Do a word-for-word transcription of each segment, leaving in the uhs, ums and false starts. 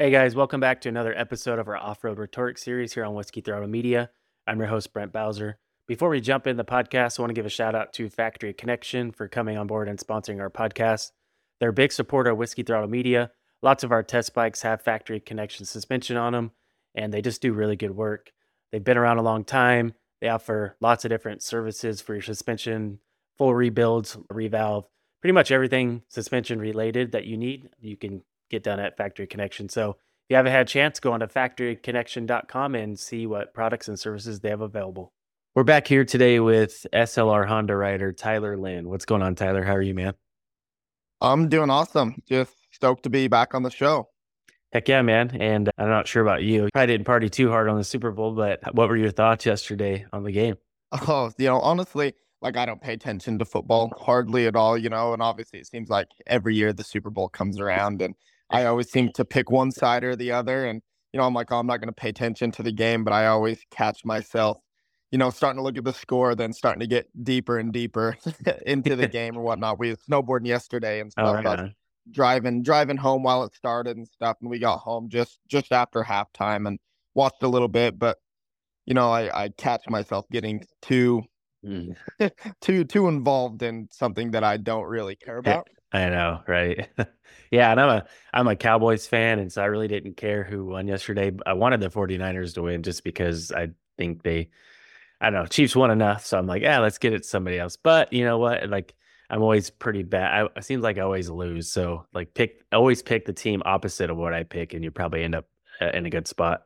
Hey guys, welcome back to another episode of our Off-Road Rhetoric series here on Whiskey Throttle Media. I'm your host, Brent Bowser. Before we jump in the podcast, I want to give a shout out to Factory Connection for coming on board and sponsoring our podcast. They're a big supporter of Whiskey Throttle Media. Lots of our test bikes have Factory Connection suspension on them, and they just do really good work. They've been around a long time. They offer lots of different services for your suspension, full rebuilds, revalve, pretty much everything suspension related that you need, you can get done at Factory Connection. So if you haven't had a chance, go on to factory connection dot com and see what products and services they have available. We're back here today with S L R Honda rider Tyler Lynn. What's going on, Tyler? How are you, man? I'm doing awesome. Just stoked to be back on the show. Heck yeah, man. And I'm not sure about you. Probably didn't party too hard on the Super Bowl, but what were your thoughts yesterday on the game? Oh, you know, honestly, like I don't pay attention to football hardly at all, you know, and obviously it seems like every year the Super Bowl comes around and I always seem to pick one side or the other. And, you know, I'm like, oh, I'm not going to pay attention to the game, but I always catch myself, you know, starting to look at the score, then starting to get deeper and deeper into the game or whatnot. We were snowboarding yesterday and stuff, oh, right on. driving, driving home while it started and stuff. And we got home just, just after halftime and watched a little bit, but, you know, I, I catch myself getting too, mm. too, too involved in something that I don't really care about. I know, right? Yeah, and I'm a I'm a Cowboys fan, and so I really didn't care who won yesterday. I wanted the 49ers to win just because I think they, I don't know, Chiefs won enough. So I'm like, yeah, let's get it to somebody else. But you know what? Like, I'm always pretty bad. I, it seems like I always lose. So like, pick always pick the team opposite of what I pick, and you probably end up in a good spot.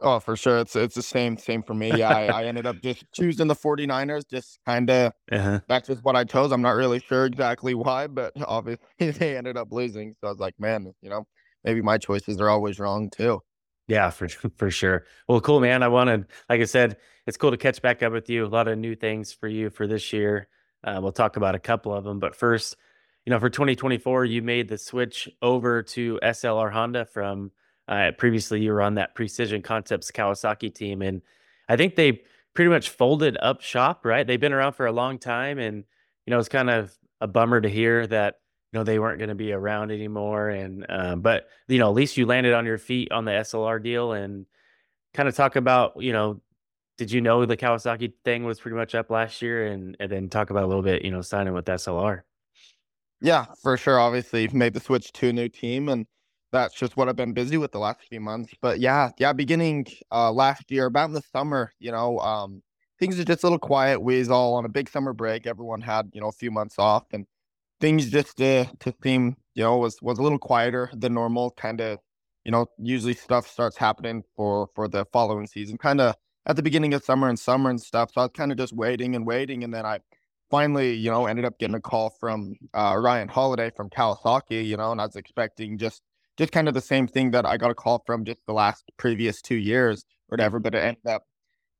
Oh, for sure. It's it's the same same for me. Yeah, I, I ended up just choosing the 49ers, just kind of, uh-huh. that's just what I chose. I'm not really sure exactly why, but obviously they ended up losing. So I was like, man, you know, maybe my choices are always wrong too. Yeah, for for sure. Well, cool, man. I wanted, like I said, it's cool to catch back up with you. A lot of new things for you for this year. Uh, we'll talk about a couple of them. But first, you know, for twenty twenty-four, you made the switch over to S L R Honda from Uh, previously, you were on that Precision Concepts Kawasaki team, and I think they pretty much folded up shop, right? They've been around for a long time, and, you know, it's kind of a bummer to hear that, you know, they weren't going to be around anymore. And, uh, but, you know, at least you landed on your feet on the S L R deal and kind of talk about, you know, did you know the Kawasaki thing was pretty much up last year? And, and then talk about a little bit, you know, signing with S L R. Yeah, for sure. Obviously, you've made the switch to a new team, and that's just what I've been busy with the last few months. But yeah, yeah, beginning uh, last year, about in the summer, you know, um, things are just a little quiet. We was all on a big summer break. Everyone had, you know, a few months off, and things just uh, to seem, you know, was, was a little quieter than normal. Kind of, you know, usually stuff starts happening for, for the following season, kind of at the beginning of summer and summer and stuff. So I was kind of just waiting and waiting. And then I finally, you know, ended up getting a call from uh, Ryan Holiday from Kawasaki, you know, and I was expecting just, Just kind of the same thing that I got a call from just the last previous two years or whatever, but it ended up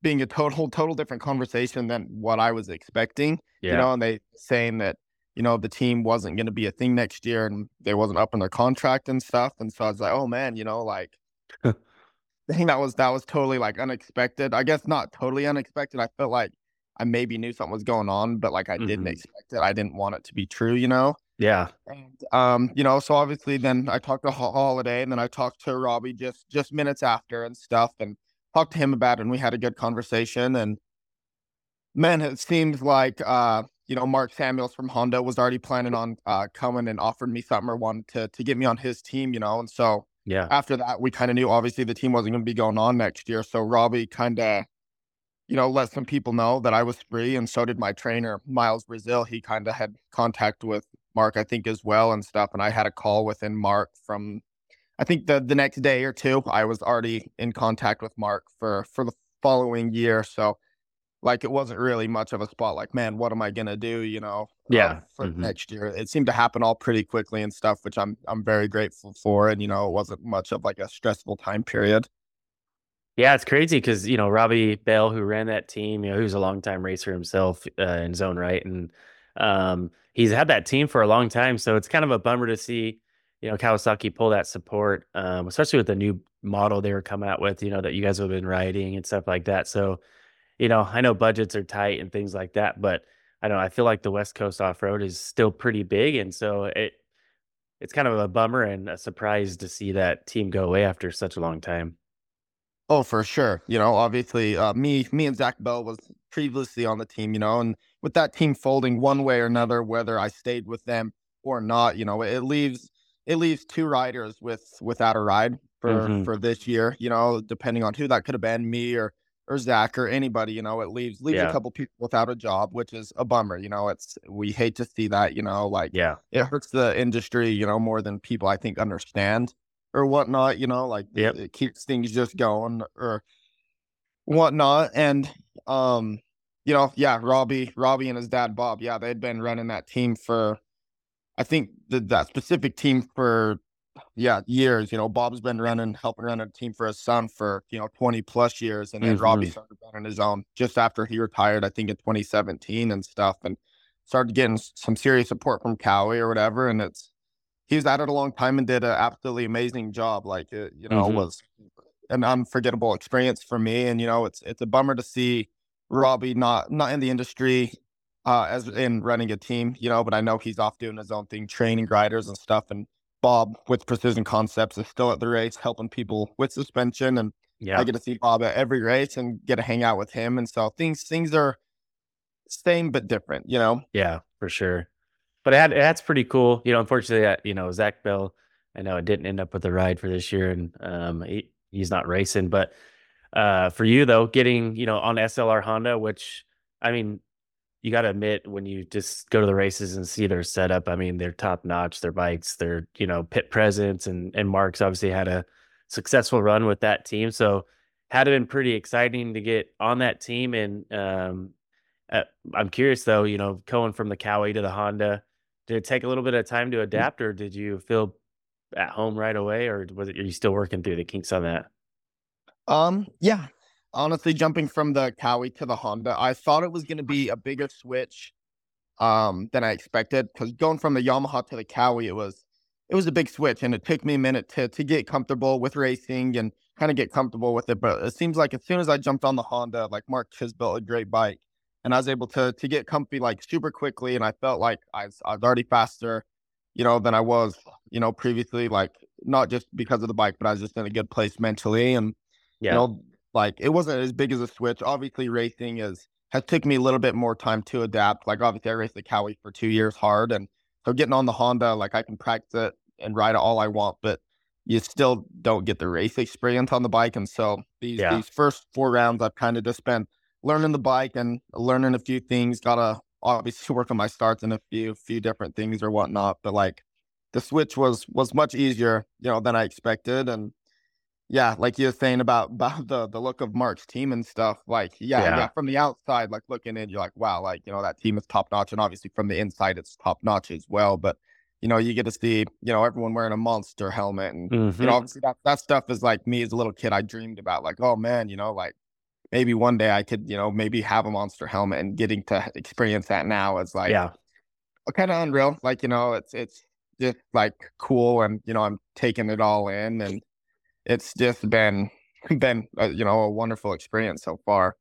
being a total, total different conversation than what I was expecting, yeah. You know, and they saying that, you know, the team wasn't going to be a thing next year and they wasn't up in their contract and stuff. And so I was like, oh man, you know, like I think that was, that was totally like unexpected. I guess not totally unexpected. I felt like I maybe knew something was going on, but like I mm-hmm. didn't expect it. I didn't want it to be true, you know? Yeah. And, um, you know, so obviously then I talked to Holiday and then I talked to Robbie just, just minutes after and stuff and talked to him about it. And we had a good conversation. And man, it seems like, uh, you know, Mark Samuels from Honda was already planning on uh, coming and offered me something or wanted to, to get me on his team, you know? And so yeah, after that, we kind of knew obviously the team wasn't going to be going on next year. So Robbie kind of, you know, let some people know that I was free. And so did my trainer, Miles Brazil. He kind of had contact with Mark, I think, as well and stuff. And I had a call within Mark from, I think the, the next day or two, I was already in contact with Mark for, for the following year. So like, it wasn't really much of a spot like, man, what am I going to do? You know, yeah, um, for mm-hmm. next year, it seemed to happen all pretty quickly and stuff, which I'm, I'm very grateful for. And, you know, it wasn't much of like a stressful time period. Yeah, it's crazy because, you know, Robbie Bell, who ran that team, you know, he was a longtime racer himself uh, in his own right. And um, he's had that team for a long time. So it's kind of a bummer to see, you know, Kawasaki pull that support, um, especially with the new model they were coming out with, you know, that you guys have been riding and stuff like that. So, you know, I know budgets are tight and things like that, but I don't know, I feel like the West Coast off-road is still pretty big. And so it it's kind of a bummer and a surprise to see that team go away after such a long time. Oh, for sure. You know, obviously, uh, me, me and Zach Bell was previously on the team, you know, and with that team folding one way or another, whether I stayed with them or not, you know, it leaves, it leaves two riders with, without a ride for, mm-hmm. for this year, you know, depending on who that could have been, me or, or Zach or anybody, you know, it leaves, leaves yeah. a couple people without a job, which is a bummer. You know, it's, we hate to see that, you know, like, yeah, it hurts the industry, you know, more than people I think understand. Or whatnot, you know, like yep. it keeps things just going or whatnot. And, um, you know, yeah, Robbie, Robbie and his dad, Bob. Yeah. They'd been running that team for, I think the, that specific team for, yeah, years, you know, Bob's been running, helping run a team for his son for, you know, twenty plus years. And then mm-hmm. Robbie started running his own just after he retired, I think in twenty seventeen and stuff, and started getting some serious support from Cowie or whatever. And it's, he was at it a long time and did an absolutely amazing job. Like, it, you know, mm-hmm. was an unforgettable experience for me. And, you know, it's, it's a bummer to see Robbie not, not in the industry, uh, as in running a team, you know, but I know he's off doing his own thing, training riders and stuff. And Bob with Precision Concepts is still at the race, helping people with suspension. And yeah. I get to see Bob at every race and get to hang out with him. And so things, things are same, but different, you know? Yeah, for sure. But it had, it, that's pretty cool. You know, unfortunately, I, you know, Zach Bell, I know it didn't end up with a ride for this year, and um, he, he's not racing. But uh, for you, though, getting, you know, on S L R Honda, which, I mean, you got to admit, when you just go to the races and see their setup, I mean, they're top notch, their bikes, their, you know, pit presence. And, and Mark's obviously had a successful run with that team. So had it been pretty exciting to get on that team. And um, uh, I'm curious, though, you know, going from the Cowie to the Honda, did it take a little bit of time to adapt, or did you feel at home right away, or was it, are you still working through the kinks on that? Um, yeah. Honestly, jumping from the Cowie to the Honda, I thought it was going to be a bigger switch um, than I expected, because going from the Yamaha to the Cowie, it was, it was a big switch, and it took me a minute to, to get comfortable with racing and kind of get comfortable with it. But it seems like as soon as I jumped on the Honda, like Mark has built a great bike. And I was able to to get comfy like super quickly, and I felt like I was, I was already faster, you know, than I was, you know, previously. Like not just because of the bike, but I was just in a good place mentally, and yeah. you know, like it wasn't as big as a switch. Obviously, racing is has took me a little bit more time to adapt. Like obviously, I raced the Cowie for two years hard, and so getting on the Honda, like I can practice it and ride it all I want, but you still don't get the race experience on the bike. And so these yeah. these first four rounds, I've kind of just been learning the bike and learning a few things. Gotta obviously work on my starts and a few few different things or whatnot, but like the switch was was much easier, you know, than I expected. And yeah, like you were saying about about the the look of Mark's team and stuff, like yeah, yeah yeah from the outside, like looking in, you're like, wow, like, you know, that team is top notch, and obviously from the inside it's top notch as well. But you know, you get to see, you know, everyone wearing a monster helmet, and mm-hmm. you know, obviously that, that stuff is like me as a little kid, I dreamed about, like, oh man, you know, like maybe one day I could, you know, maybe have a monster helmet, and getting to experience that now is like, yeah, kind of unreal. Like, you know, it's, it's just like cool. And, you know, I'm taking it all in, and it's just been, been, uh, you know, a wonderful experience so far.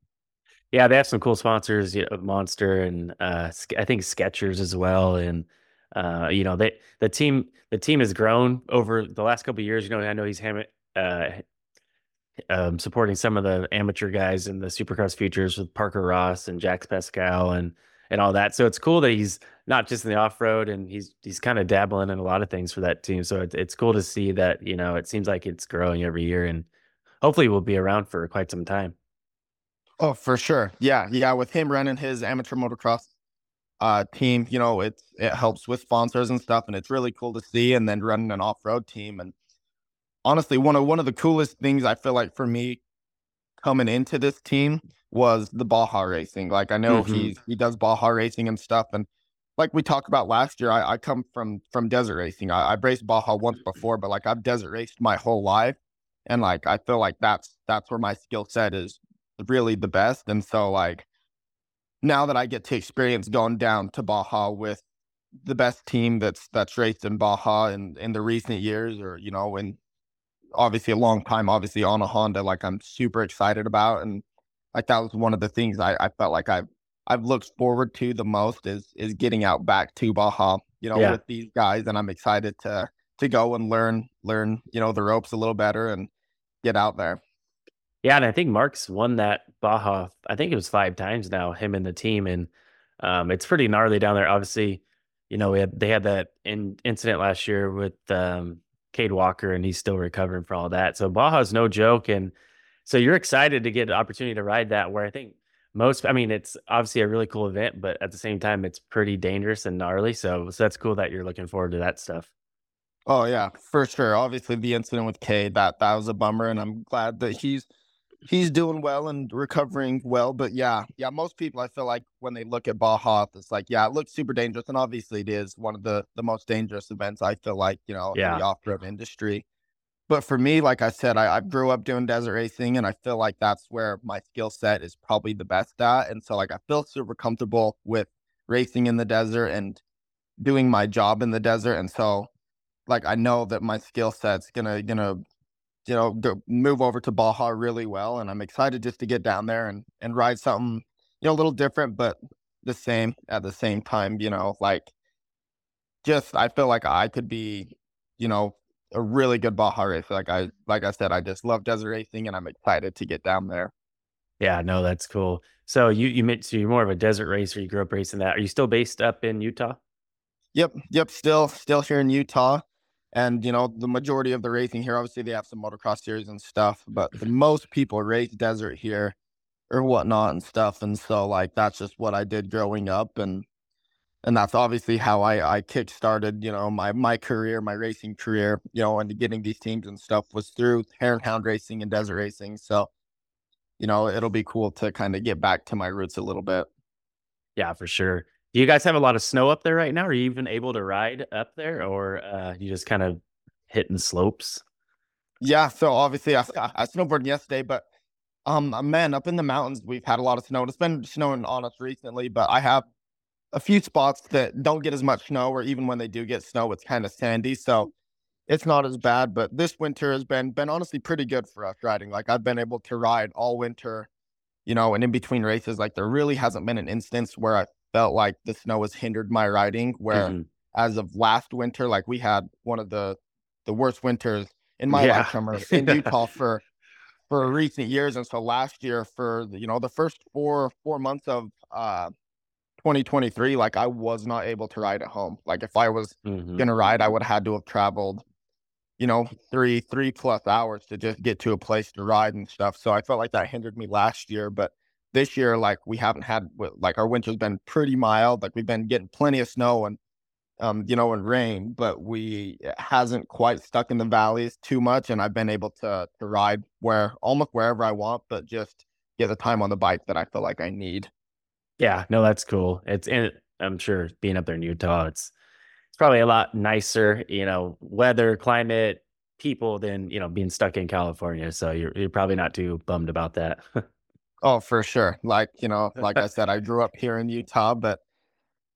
Yeah. They have some cool sponsors, you know, Monster and, uh, I think Skechers as well. And, uh, you know, they, the team, the team has grown over the last couple of years. You know, I know he's hammered, uh, Um, supporting some of the amateur guys in the Supercross Futures with Parker Ross and Jax Pascal and and all that. So it's cool that he's not just in the off-road, and he's he's kind of dabbling in a lot of things for that team. So it, it's cool to see that, you know, it seems like it's growing every year, and hopefully we'll be around for quite some time. Oh, for sure. Yeah. Yeah. With him running his amateur motocross uh, team, you know, it, it helps with sponsors and stuff, and it's really cool to see. And then running an off-road team, and honestly, one of one of the coolest things I feel like for me coming into this team was the Baja racing. Like I know mm-hmm. he's he does Baja racing and stuff, and like we talked about last year, I, I come from from desert racing. I, I've raced Baja once before, but like I've desert raced my whole life, and like I feel like that's that's where my skill set is really the best. And so like now that I get to experience going down to Baja with the best team that's that's raced in Baja in in the recent years, or you know in obviously a long time, obviously on a Honda, like I'm super excited about. And like that was one of the things I, I felt like I've I've looked forward to the most is is getting out back to Baja you know, yeah. with these guys, and I'm excited to to go and learn learn you know the ropes a little better and get out there. Yeah, and I think Mark's won that Baja, I think it was five times now, him and the team, and um, it's pretty gnarly down there. Obviously, you know, we had, they had that in, incident last year with um, Cade Walker, and he's still recovering from all that. So Baja's no joke, and so you're excited to get an opportunity to ride that, where I think most, I mean, it's obviously a really cool event, but at the same time, it's pretty dangerous and gnarly. So, so that's cool that you're looking forward to that stuff. Oh, yeah, for sure. Obviously, the incident with Cade, that, that was a bummer, and I'm glad that he's he's doing well and recovering well. But yeah, yeah, most people, I feel like when they look at Baja, it's like, yeah, it looks super dangerous. And obviously it is one of the, the most dangerous events, I feel like, you know, yeah. in the off-road industry. But for me, like I said, I, I grew up doing desert racing, and I feel like that's where my skill set is probably the best at. And so like I feel super comfortable with racing in the desert and doing my job in the desert. And so like I know that my skill set's gonna gonna you know, go, move over to Baja really well. And I'm excited just to get down there and, and ride something, you know, a little different, but the same at the same time, you know, like just, I feel like I could be, you know, a really good Baja racer. Like I, like I said, I just love desert racing, and I'm excited to get down there. Yeah, no, that's cool. So you, you meant, so you're more of a desert racer. You grew up racing that. Are you still based up in Utah? Yep. Yep. Still, still here in Utah. And, you know, the majority of the racing here, obviously they have some motocross series and stuff, but the most people race desert here or whatnot and stuff. And so like, that's just what I did growing up. And, and that's obviously how I, I kickstarted, you know, my, my career, my racing career, you know, and getting these teams and stuff was through Hare and Hound Racing and desert racing. So, you know, it'll be cool to kind of get back to my roots a little bit. Yeah, for sure. Do you guys have a lot of snow up there right now? Are you even able to ride up there, or uh, you just kind of hitting slopes? Yeah, so obviously I, I snowboarded yesterday, but um, man, up in the mountains, we've had a lot of snow. It's been snowing on us recently, but I have a few spots that don't get as much snow, or even when they do get snow, it's kind of sandy. So it's not as bad, but this winter has been been honestly pretty good for us riding. Like I've been able to ride all winter, you know, and in between races, like there really hasn't been an instance where I felt like the snow has hindered my riding, where mm-hmm. as of last winter, like we had one of the the worst winters in my yeah. lifetime in Utah for for recent years. And so last year, for you know the first four four months of uh twenty twenty-three, like I was not able to ride at home. Like if I was mm-hmm. gonna ride, I would have had to have traveled you know three three plus hours to just get to a place to ride and stuff. So I felt like that hindered me last year. But this year, like we haven't had, like our winter's been pretty mild. Like we've been getting plenty of snow and, um, you know, and rain, but we it hasn't quite stuck in the valleys too much. And I've been able to to ride where almost wherever I want, but just get the time on the bike that I feel like I need. Yeah, no, that's cool. It's and I'm sure being up there in Utah, it's it's probably a lot nicer, you know, weather, climate, people than you know being stuck in California. So you're you're probably not too bummed about that. Oh, for sure. Like, you know, like I said, I grew up here in Utah, but,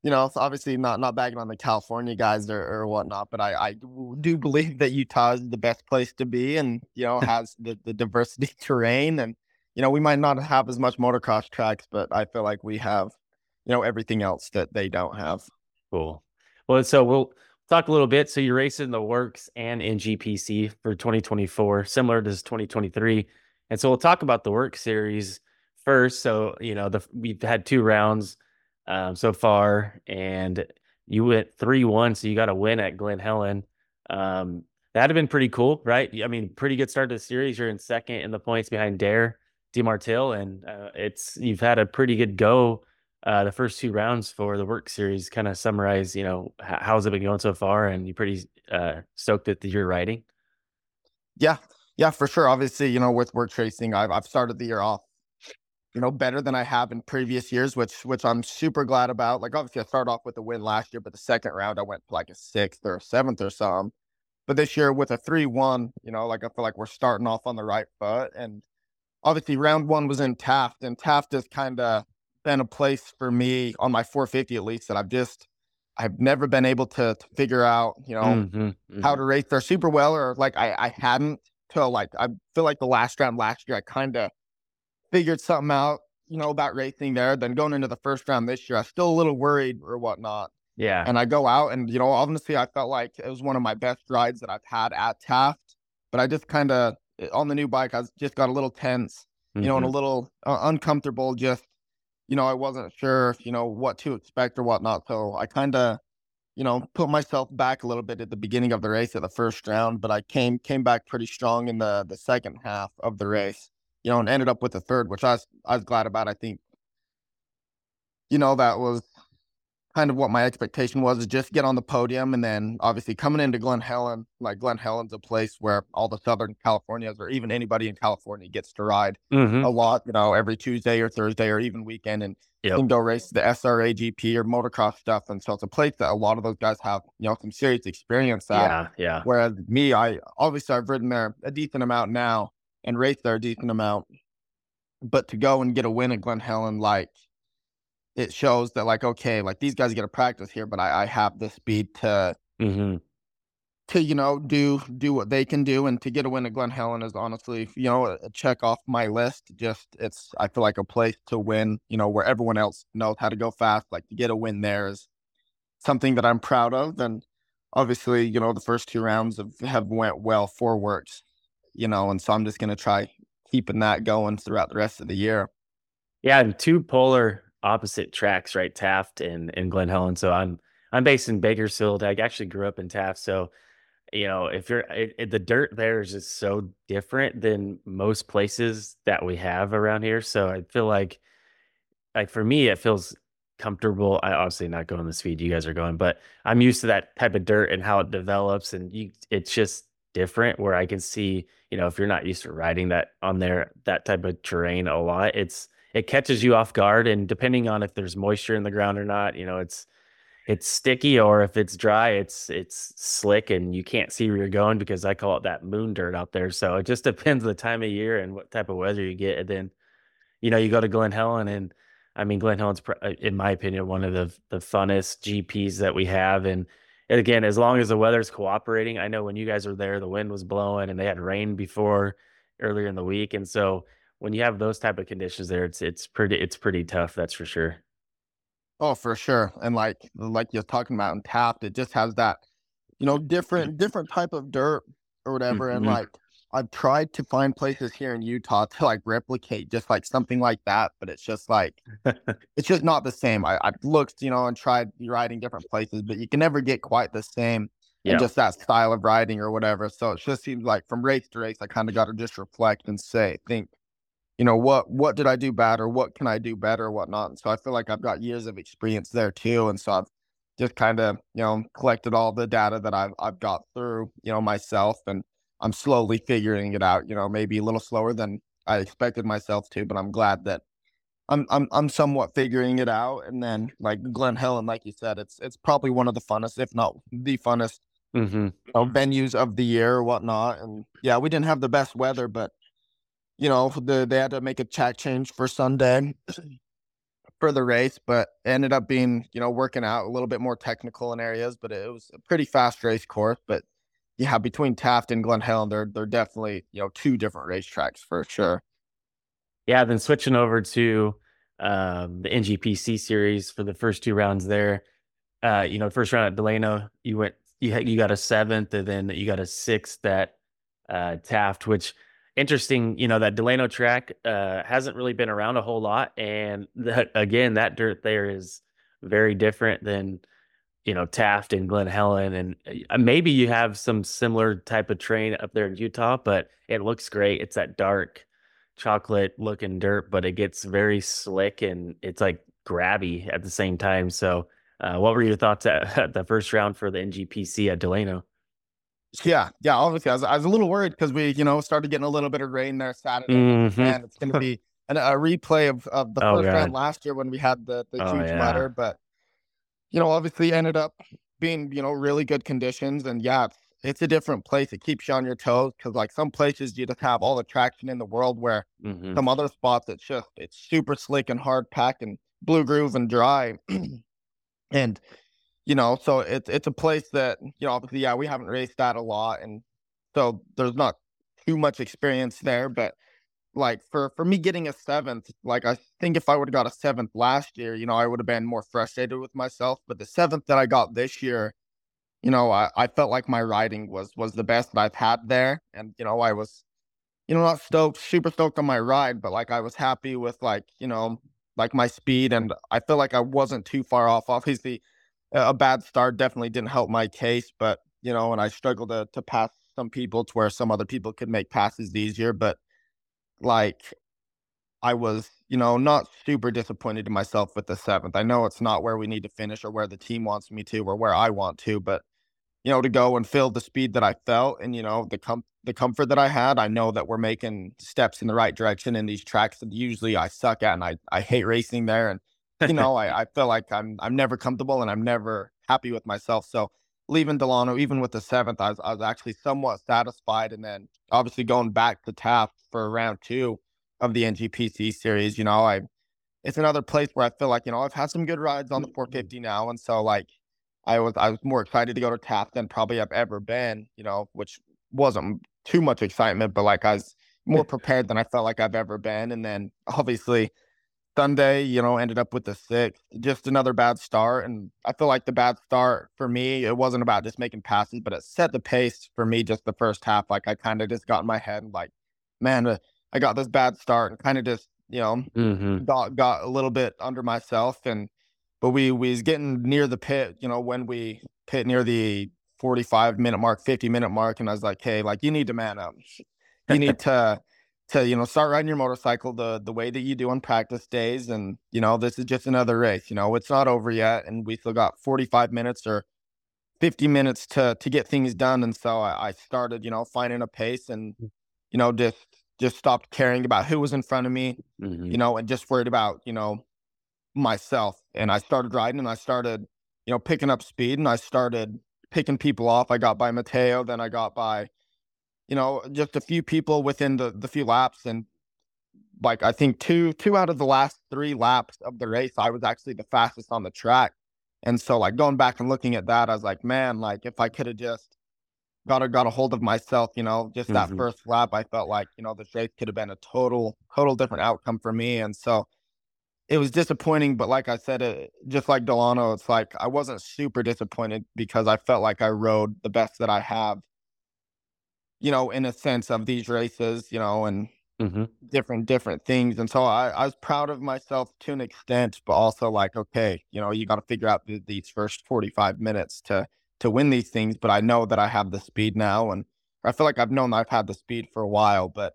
you know, it's obviously not, not bagging on the California guys or, or whatnot, but I, I do believe that Utah is the best place to be and, you know, has the, the diversity terrain. And, you know, we might not have as much motocross tracks, but I feel like we have, you know, everything else that they don't have. Cool. Well, so we'll talk a little bit. So you're racing the Works and N G P C for twenty twenty-four, similar to twenty twenty-three. And so we'll talk about the Work series first. So, you know, the we've had two rounds um, so far, and you went three one, so you got a win at Glen Helen. Um, that would have been pretty cool, right? I mean, pretty good start to the series. You're in second in the points behind Dare De Martill, and uh, it's you've had a pretty good go uh, the first two rounds for the Work series. Kind of summarize, you know, h- how's it been going so far, and you're pretty uh, stoked that you're riding? Yeah, yeah, for sure. Obviously, you know, with Work racing, I've I've started the year off, you know, better than I have in previous years, which, which I'm super glad about. Like, obviously I started off with a win last year, but the second round I went like a sixth or a seventh or something. But this year with a three one, you know, like I feel like we're starting off on the right foot. And obviously round one was in Taft, and Taft has kind of been a place for me on my four fifty, at least, that I've just, I've never been able to, to figure out, you know, mm-hmm, mm-hmm. how to race there super well, or like I, I hadn't till like, I feel like the last round last year, I kind of figured something out, you know, about racing there. Then going into the first round this year, I was still a little worried or whatnot. Yeah. And I go out and, you know, honestly, I felt like it was one of my best rides that I've had at Taft. But I just kind of, on the new bike, I just got a little tense, you mm-hmm. know, and a little uh, uncomfortable. Just, you know, I wasn't sure, you know, what to expect or whatnot. So I kind of, you know, put myself back a little bit at the beginning of the race at the first round. But I came came back pretty strong in the, the second half of the race, you know, and ended up with a third, which I was, I was glad about. I think, you know, that was kind of what my expectation was, is just get on the podium. And then obviously coming into Glen Helen, like Glen Helen's a place where all the Southern Californians or even anybody in California gets to ride mm-hmm. a lot, you know, every Tuesday or Thursday or even weekend, and yep. can go race the S R A G P or motocross stuff. And so it's a place that a lot of those guys have, you know, some serious experience at. Yeah, yeah. Whereas me, I obviously I've ridden there a decent amount now and raced there a decent amount, but to go and get a win at Glen Helen, like, it shows that, like, okay, like, these guys get to practice here, but I, I have the speed to, mm-hmm. to, you know, do do what they can do. And to get a win at Glen Helen is honestly, you know, a check off my list. Just, it's, I feel like a place to win, you know, where everyone else knows how to go fast. Like, to get a win there is something that I'm proud of. And obviously, you know, the first two rounds have, have went well for WORCS, you know, and so I'm just going to try keeping that going throughout the rest of the year. Yeah, and two polar opposite tracks, right? Taft and, and Glen Helen. So I'm I'm based in Bakersfield. I actually grew up in Taft. So, you know, if you're it, it, the dirt there is just so different than most places that we have around here. So I feel like, like for me, it feels comfortable. I obviously not going the speed you guys are going, but I'm used to that type of dirt and how it develops, and you, it's just different. Where I can see, you know, if you're not used to riding that on there, that type of terrain a lot, it's it catches you off guard, and depending on if there's moisture in the ground or not, you know, it's, it's sticky, or if it's dry, it's, it's slick and you can't see where you're going, because I call it that moon dirt out there. So it just depends the time of year and what type of weather you get. And then, you know, you go to Glen Helen, and I mean, Glen Helen's, in my opinion, one of the, the funnest G Ps that we have. And again, as long as the weather's cooperating, I know when you guys were there, the wind was blowing and they had rain before earlier in the week. And so when you have those type of conditions there, it's it's pretty it's pretty tough, that's for sure. Oh, for sure. And like like you're talking about in Taft, it just has that, you know, different different type of dirt or whatever. Mm-hmm. And like I've tried to find places here in Utah to like replicate just like something like that, but it's just like it's just not the same. I, I've looked, you know, and tried riding different places, but you can never get quite the same. Yeah. And just that style of riding or whatever. So it just seems like from race to race, I kind of got to just reflect and say, think, you know, what, what did I do bad, or what can I do better or whatnot? And so I feel like I've got years of experience there too. And so I've just kind of, you know, collected all the data that I've, I've got through, you know, myself, and I'm slowly figuring it out, you know, maybe a little slower than I expected myself to, but I'm glad that I'm, I'm, I'm somewhat figuring it out. And then like Glen Helen, like you said, it's, it's probably one of the funnest, if not the funnest mm-hmm. you know, venues of the year or whatnot. And yeah, we didn't have the best weather, but you know, the, they had to make a track change for Sunday for the race, but ended up being, you know, working out a little bit more technical in areas, but it was a pretty fast race course. But yeah, between Taft and Glen Helen, they're, they're definitely, you know, two different racetracks for sure. Yeah. Then switching over to um, the N G P C series for the first two rounds there, uh, you know, first round at Delano, you went, you had, you got a seventh, and then you got a sixth at uh, Taft, which interesting, you know, that Delano track uh, hasn't really been around a whole lot. And that, again, that dirt there is very different than, you know, Taft and Glen Helen. And uh, maybe you have some similar type of terrain up there in Utah, but it looks great. It's that dark chocolate looking dirt, but it gets very slick and it's like grabby at the same time. So uh, what were your thoughts at, at the first round for the N G P C at Delano? Yeah, yeah, obviously. I was, I was a little worried because we, you know, started getting a little bit of rain there Saturday. Mm-hmm. And it's going to be an, a replay of, of the oh, first God. round last year when we had the, the oh, huge yeah. weather. But, you know, obviously ended up being, you know, really good conditions. And yeah, it's, it's a different place. It keeps you on your toes because, like, some places you just have all the traction in the world, where mm-hmm. some other spots it's just, it's super slick and hard packed and blue groove and dry. And, you know, so it's it's a place that, you know, obviously, yeah, we haven't raced that a lot. And so there's not too much experience there. But like for, for me getting a seventh, like I think if I would have got a seventh last year, you know, I would have been more frustrated with myself. But the seventh that I got this year, you know, I, I felt like my riding was, was the best that I've had there. And, you know, I was, you know, not stoked, super stoked on my ride, but like I was happy with like, you know, like my speed. And I feel like I wasn't too far off. Obviously a bad start definitely didn't help my case, but, you know, and I struggled to, to pass some people to where some other people could make passes easier. But like I was, you know, not super disappointed in myself with the seventh. I know it's not where we need to finish or where the team wants me to or where I want to, but, you know, to go and feel the speed that I felt and, you know, the com- the comfort that I had, I know that we're making steps in the right direction in these tracks that usually I suck at and I, I hate racing there. And, you know, I, I feel like I'm I'm never comfortable and I'm never happy with myself. So leaving Delano, even with the seventh, I was, I was actually somewhat satisfied. And then obviously going back to Taft for round two of the N G P C series, you know, I it's another place where I feel like, you know, I've had some good rides on the four fifty now. And so like I was I was more excited to go to Taft than probably I've ever been, you know, which wasn't too much excitement, but like I was more prepared than I felt like I've ever been. And then obviously Sunday, you know, ended up with the sixth, just another bad start. And I feel like the bad start for me, it wasn't about just making passes, but it set the pace for me just the first half. Like I kind of just got in my head like, man, uh, I got this bad start and kind of just, you know, mm-hmm. got, got a little bit under myself. And, but we, we was getting near the pit, you know, when we pit near the forty-five minute mark, fifty minute mark. And I was like, hey, like you need to man up. You need to, to, you know, start riding your motorcycle the the way that you do on practice days. And, you know, this is just another race, you know, it's not over yet. And we still got forty-five minutes or fifty minutes to, to get things done. And so I, I started, you know, finding a pace and, you know, just, just stopped caring about who was in front of me, mm-hmm. you know, and just worried about, you know, myself. And I started riding and I started, you know, picking up speed and I started picking people off. I got by Mateo, then I got by, you know, just a few people within the, the few laps. And like, I think two, two out of the last three laps of the race, I was actually the fastest on the track. And so like going back and looking at that, I was like, man, like if I could have just got a, got a hold of myself, you know, just mm-hmm. that first lap, I felt like, you know, this race could have been a total, total different outcome for me. And so it was disappointing, but like I said, it, just like Delano, it's like, I wasn't super disappointed because I felt like I rode the best that I have, you know, in a sense of these races, you know, and mm-hmm. different, different things. And so I, I was proud of myself to an extent, but also like, okay, you know, you got to figure out th- these first forty-five minutes to, to win these things. But I know that I have the speed now. And I feel like I've known that I've had the speed for a while, but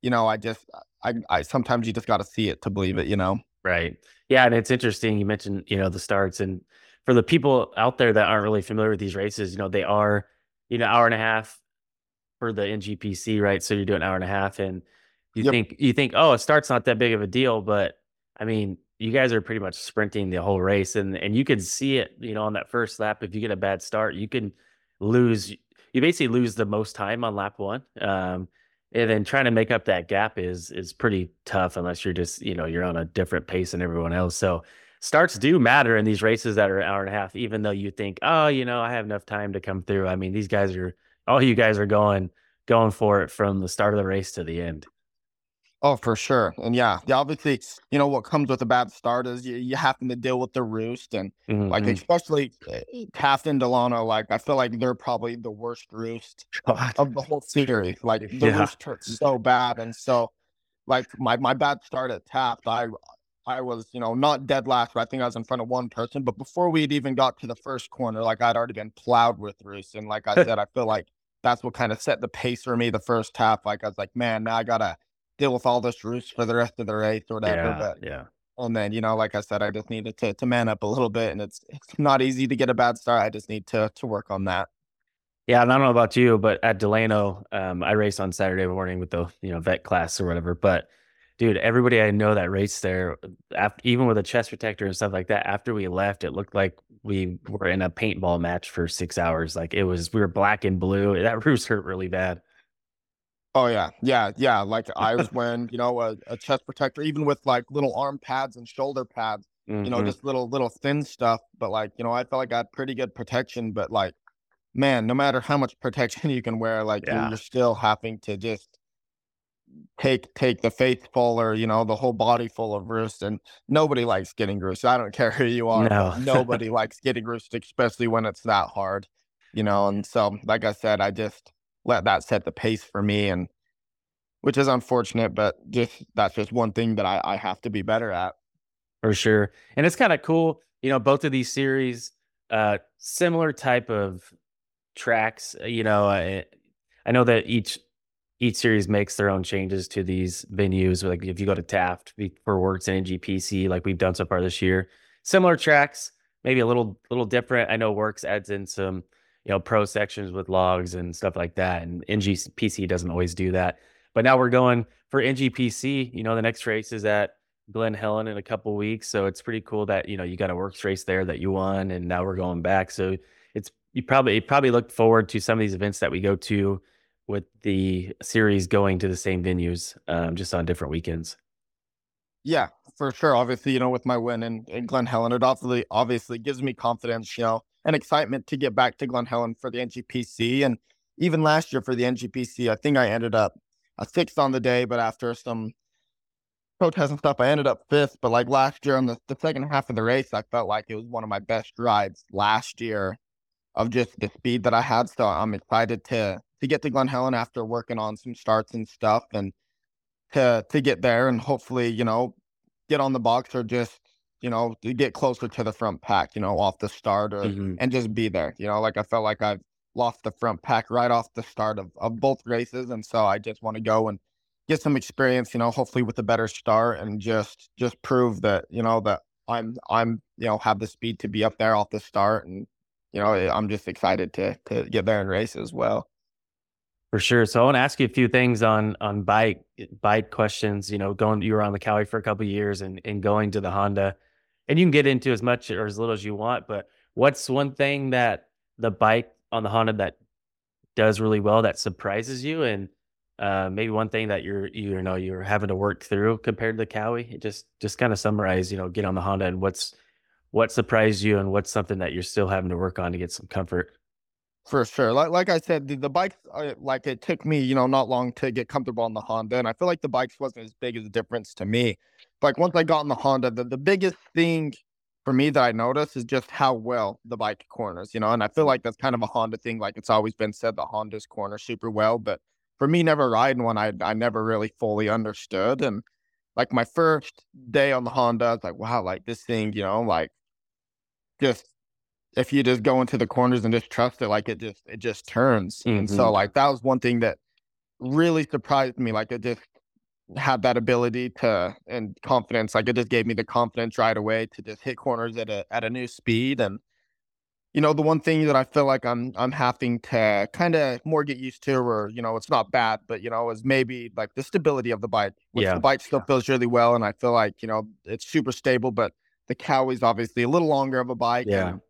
you know, I just, I, I sometimes you just got to see it to believe it, you know? Right. Yeah. And it's interesting. You mentioned, you know, the starts, and for the people out there that aren't really familiar with these races, you know, they are, you know, hour and a half, for the N G P C, right? So you do an hour and a half and you yep. think, you think, oh, a start's not that big of a deal. But I mean, you guys are pretty much sprinting the whole race, and, and you can see it, you know, on that first lap. If you get a bad start, you can lose, you basically lose the most time on lap one. Um, and then trying to make up that gap is, is pretty tough unless you're just, you know, you're on a different pace than everyone else. So starts do matter in these races that are an hour and a half, even though you think, oh, you know, I have enough time to come through. I mean, these guys are, all you guys are going, going for it from the start of the race to the end. Oh, for sure. And yeah, yeah obviously, you know, what comes with a bad start is you, you having to deal with the roost. And mm-hmm. like, especially Taft and Delano, like, I feel like they're probably the worst roost God. of the whole series. Like the yeah. roost hurts so bad. And so like my, my bad start at Taft, I, I was, you know, not dead last, but I think I was in front of one person, but before we'd even got to the first corner, like I'd already been plowed with roost. And like I said, I feel like that's what kind of set the pace for me the first half. Like I was like, man, now I gotta deal with all this roost for the rest of the race or whatever. Yeah, but yeah. And then, you know, like I said, I just needed to, to man up a little bit, and it's it's not easy to get a bad start. I just need to to work on that. Yeah, and I don't know about you, but at Delano, um, I raced on Saturday morning with the you know vet class or whatever. But dude, everybody I know that raced there, after, even with a chest protector and stuff like that, after we left, it looked like we were in a paintball match for six hours. Like it was, we were black and blue. That roost hurt really bad. Oh yeah. Yeah. Yeah. Like I was wearing, you know, a, a chest protector, even with like little arm pads and shoulder pads, mm-hmm. you know, just little, little thin stuff. But like, you know, I felt like I had pretty good protection, but like, man, no matter how much protection you can wear, like yeah. you're, you're still having to just take take the face full or, you know, the whole body full of roost. And nobody likes getting roost. I don't care who you are. No. Nobody likes getting roost, especially when it's that hard, you know. And so, like I said, I just let that set the pace for me, and which is unfortunate, but just that's just one thing that I, I have to be better at. For sure. And it's kind of cool, you know, both of these series, uh, similar type of tracks, you know. I, I know that each each series makes their own changes to these venues. Like if you go to Taft for WORCS and N G P C, like we've done so far this year, similar tracks, maybe a little little different. I know WORCS adds in some, you know, pro sections with logs and stuff like that, and N G P C doesn't always do that. But now we're going for N G P C. You know, the next race is at Glen Helen in a couple of weeks, so it's pretty cool that, you know, you got a WORCS race there that you won, and now we're going back. So it's you probably you probably look forward to some of these events that we go to with the series going to the same venues, um, just on different weekends. Yeah, for sure. Obviously, you know, with my win in, in Glen Helen, it obviously obviously gives me confidence, you know, and excitement to get back to Glen Helen for the N G P C. And even last year for the N G P C, I think I ended up a sixth on the day, but after some protests and stuff, I ended up fifth. But like last year on the, the second half of the race, I felt like it was one of my best rides last year of just the speed that I had. So I'm excited to to get to Glen Helen after working on some starts and stuff, and to to get there and hopefully, you know, get on the box or just, you know, to get closer to the front pack, you know, off the start, or, mm-hmm. and just be there. You know, like I felt like I've lost the front pack right off the start of, of both races. And so I just want to go and get some experience, you know, hopefully with a better start, and just just prove that, you know, that I'm, I'm, you know, have the speed to be up there off the start. And, you know, I'm just excited to to get there and race as well. For sure. So I want to ask you a few things on on bike bike questions. You know, going you were on the Cowie for a couple of years, and and going to the Honda, and you can get into as much or as little as you want. But what's one thing that the bike on the Honda that does really well that surprises you, and uh, maybe one thing that you're you know you're having to work through compared to the Cowie? Just just kind of summarize. You know, get on the Honda and what's what surprised you, and what's something that you're still having to work on to get some comfort. For sure. Like, like I said, the, the bikes, uh, like it took me, you know, not long to get comfortable on the Honda. And I feel like the bikes wasn't as big as a difference to me. But like once I got on the Honda, the, the biggest thing for me that I noticed is just how well the bike corners, you know, and I feel like that's kind of a Honda thing. Like it's always been said, the Hondas corner super well. But for me, never riding one, I, I never really fully understood. And like my first day on the Honda, I was like, wow, like this thing, you know, like just, if you just go into the corners and just trust it, like it just, it just turns. Mm-hmm. And so like, that was one thing that really surprised me. Like it just had that ability to, and confidence, like it just gave me the confidence right away to just hit corners at a, at a new speed. And, you know, the one thing that I feel like I'm, I'm having to kind of more get used to, or, you know, it's not bad, but, you know, is maybe like the stability of the bike, which yeah. the bike still yeah. feels really well. And I feel like, you know, it's super stable, but the Cowie is obviously a little longer of a bike. Yeah. And,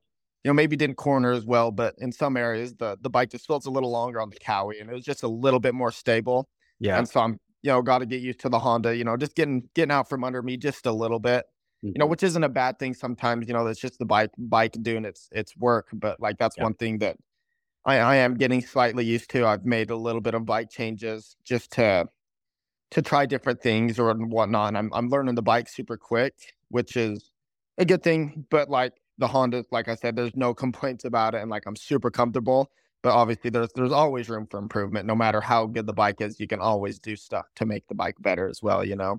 you know, maybe didn't corner as well, but in some areas, the, the bike just feels a little longer on the Cowie, and it was just a little bit more stable. Yeah. And so I'm, you know, got to get used to the Honda, you know, just getting, getting out from under me just a little bit, mm-hmm. you know, which isn't a bad thing sometimes, you know, that's just the bike, bike doing its, its work. But like, that's yeah. one thing that I, I am getting slightly used to. I've made a little bit of bike changes just to, to try different things or whatnot. I'm, I'm learning the bike super quick, which is a good thing, but like, the Honda, like I said, there's no complaints about it, and like I'm super comfortable. But obviously, there's there's always room for improvement. No matter how good the bike is, you can always do stuff to make the bike better as well, you know.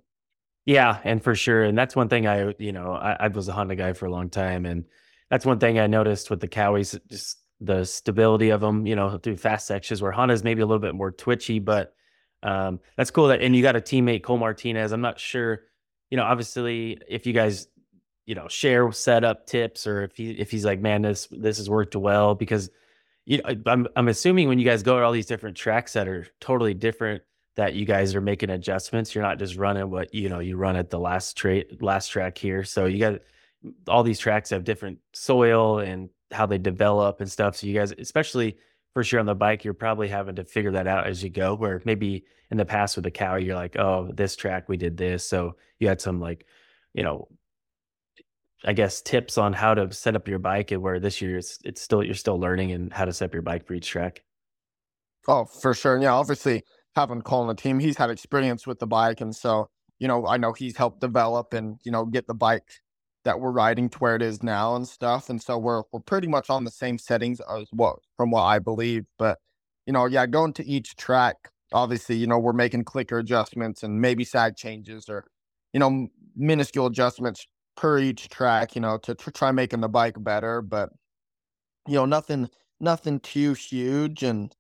Yeah, and for sure, and that's one thing I, you know, I, I was a Honda guy for a long time, and that's one thing I noticed with the Cowies, just the stability of them, you know, through fast sections where Honda's maybe a little bit more twitchy. But um, that's cool that, and you got a teammate, Cole Martinez. I'm not sure, you know, obviously if you guys, you know, share setup tips, or if he if he's like, man, this this has worked well, because you know, I'm I'm assuming when you guys go to all these different tracks that are totally different, that you guys are making adjustments. You're not just running what you know you run at the last trade last track here. So you got all these tracks have different soil and how they develop and stuff. So you guys, especially for sure on the bike, you're probably having to figure that out as you go. Where maybe in the past with the Cowie, you're like, oh, this track we did this, so you had some like, you know. I guess tips on how to set up your bike, and where this year it's, it's still, you're still learning and how to set up your bike for each track. Oh, for sure. Yeah. Obviously have him calling the team. He's had experience with the bike. And so, you know, I know he's helped develop and, you know, get the bike that we're riding to where it is now and stuff. And so we're we're pretty much on the same settings as what, from what I believe. But, you know, yeah, going to each track, obviously, you know, we're making clicker adjustments and maybe side changes or, you know, minuscule adjustments per each track, you know, to, to try making the bike better. But, you know, nothing, nothing too huge. And,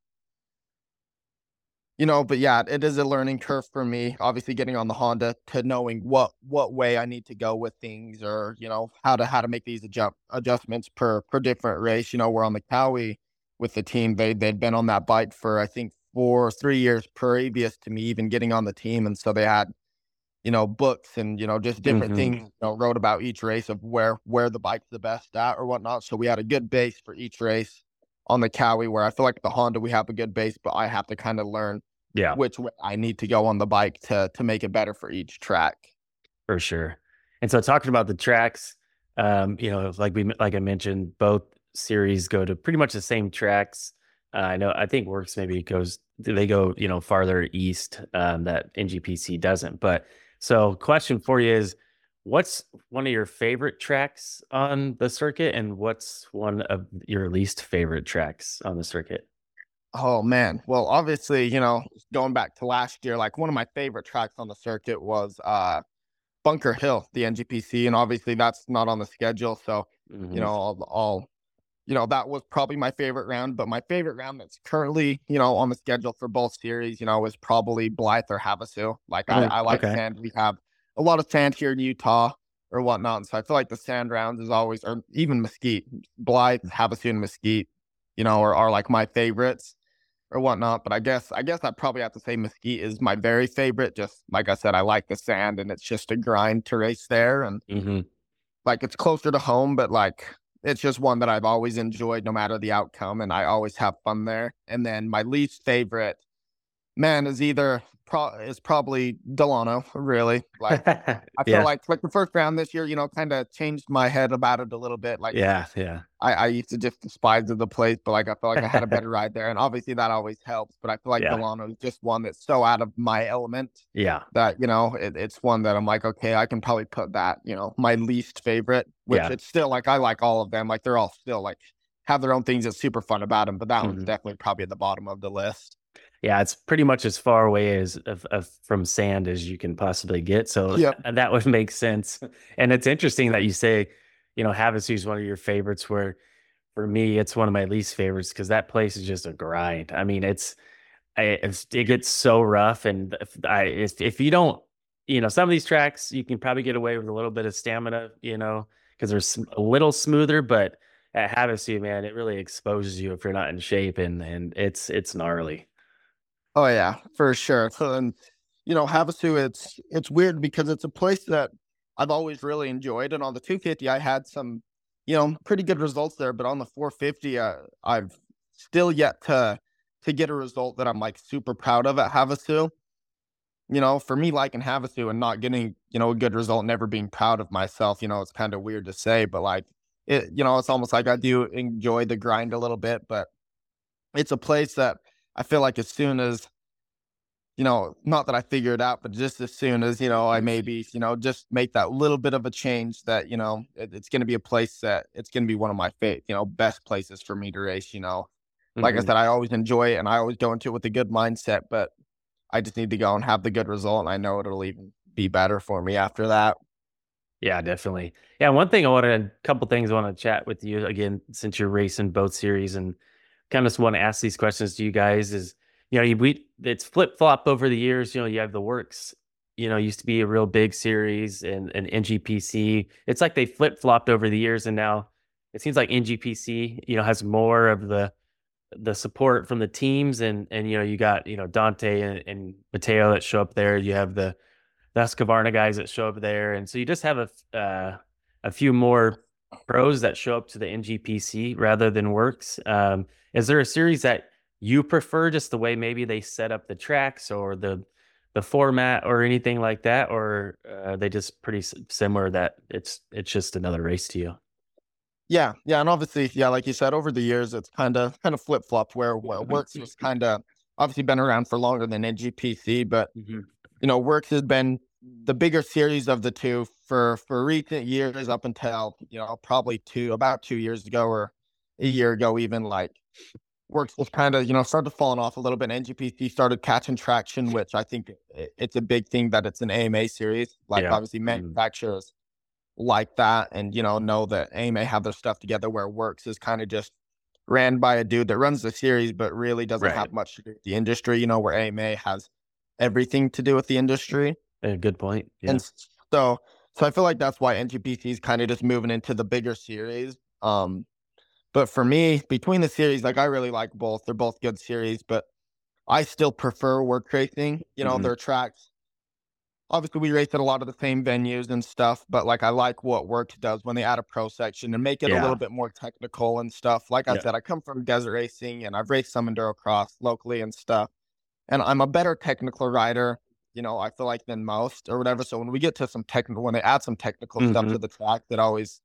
you know, but yeah, it is a learning curve for me, obviously getting on the Honda to knowing what, what way I need to go with things or, you know, how to, how to make these adjust, adjustments per, per different race. You know, we're on the Cowie with the team. They, they'd been on that bike for, I think, four or three years previous to me even getting on the team. And so they had, you know, books and, you know, just different mm-hmm. things, you know, wrote about each race of where, where the bike's the best at or whatnot. So we had a good base for each race on the Cowie, where I feel like the Honda, we have a good base, but I have to kind of learn yeah. which way I need to go on the bike to to make it better for each track. For sure. And so talking about the tracks, um, you know, like we like I mentioned, both series go to pretty much the same tracks. Uh, I know, I think Works maybe goes, they go, you know, farther east um, that N G P C doesn't. But so question for you is, what's one of your favorite tracks on the circuit and what's one of your least favorite tracks on the circuit? Oh, man. Well, obviously, you know, going back to last year, like one of my favorite tracks on the circuit was uh, Bunker Hill, the N G P C. And obviously that's not on the schedule. So, mm-hmm. you know, I'll, I'll, you know, that was probably my favorite round. But my favorite round that's currently, you know, on the schedule for both series, you know, is probably Blythe or Havasu. Like I, I like okay. sand. We have a lot of sand here in Utah or whatnot. And so I feel like the sand rounds is always, or even Mesquite, Blythe, Havasu, and Mesquite, you know, are, are like my favorites or whatnot. But I guess, I guess I probably have to say Mesquite is my very favorite. Just like I said, I like the sand and it's just a grind to race there. And mm-hmm. like, it's closer to home, but like, it's just one that I've always enjoyed no matter the outcome. And I always have fun there. And then my least favorite, man, is either pro- is probably Delano, really. Like I feel yeah. like like the first round this year, you know, kind of changed my head about it a little bit. Like yeah, yeah. I, I used to just despise the place, but like I felt like I had a better ride there, and obviously that always helps. But I feel like yeah. Delano is just one that's so out of my element. Yeah, that you know, it, it's one that I'm like, okay, I can probably put that, you know, my least favorite. Which yeah. it's still like I like all of them. Like they're all still like have their own things that's super fun about them. But that mm-hmm. one's definitely probably at the bottom of the list. Yeah, it's pretty much as far away as of, of, from sand as you can possibly get. So yep. that would make sense. And it's interesting that you say, you know, Havasu is one of your favorites, where for me, it's one of my least favorites because that place is just a grind. I mean, it's, I, it's it gets so rough. And if, I, if, if you don't, you know, some of these tracks, you can probably get away with a little bit of stamina, you know, because they're sm- a little smoother, but at Havasu, man, it really exposes you if you're not in shape, and, and it's, it's gnarly. Oh yeah, for sure. And you know, Havasu, it's it's weird because it's a place that I've always really enjoyed. And on the two fifty, I had some, you know, pretty good results there. But on the four fifty, uh, I've still yet to to get a result that I'm like super proud of at Havasu. You know, for me liking Havasu and not getting, you know, a good result, never being proud of myself, you know, it's kind of weird to say, but like it, you know, it's almost like I do enjoy the grind a little bit, but it's a place that I feel like as soon as, you know, not that I figure it out, but just as soon as, you know, I maybe, you know, just make that little bit of a change that, you know, it, it's going to be a place that it's going to be one of my favorite, you know, best places for me to race, you know, like mm-hmm. I said, I always enjoy it and I always go into it with a good mindset, but I just need to go and have the good result. And I know it'll even be better for me after that. Yeah, definitely. Yeah. One thing I want to, a couple things I want to chat with you again, since you're racing both series, and kind of just want to ask these questions to you guys is, you know, we it's flip flop over the years. You know, you have the Works, you know, used to be a real big series, and and N G P C. It's like they flip flopped over the years, and now it seems like N G P C, you know, has more of the the support from the teams, and and you know, you got you know Dante and, and Mateo that show up there. You have the Husqvarna guys that show up there, and so you just have a uh, a few more pros that show up to the N G P C rather than Works. Um, is there a series that you prefer, just the way maybe they set up the tracks or the the format or anything like that, or uh, are they just pretty similar that it's it's just another race to you? Yeah, yeah, and obviously, yeah, like you said, over the years it's kind of kind of flip flopped where Works was kind of obviously been around for longer than N G P C, but mm-hmm. you know, WORCS has been the bigger series of the two for for recent years, up until, you know, probably two about two years ago or a year ago even. Like, WORCS was kind of, you know, started falling off a little bit. N G P C started catching traction, which I think it's a big thing that it's an A M A series. Like, yeah. obviously manufacturers mm-hmm. like that, and, you know, know that A M A have their stuff together, where WORCS is kind of just ran by a dude that runs the series, but really doesn't right. have much to do with the industry, you know, where A M A has everything to do with the industry. A good point. Yeah. And so, so I feel like that's why N G P C is kind of just moving into the bigger series. Um, But for me, between the series, like, I really like both. They're both good series, but I still prefer WORCS racing. You know, mm-hmm. their tracks. Obviously, we race at a lot of the same venues and stuff, but, like, I like what WORCS does when they add a pro section and make it yeah. a little bit more technical and stuff. Like I yeah. said, I come from desert racing, and I've raced some endurocross locally and stuff, and I'm a better technical rider, you know, I feel like, than most or whatever. So when we get to some technical, when they add some technical mm-hmm. stuff to the track, that always,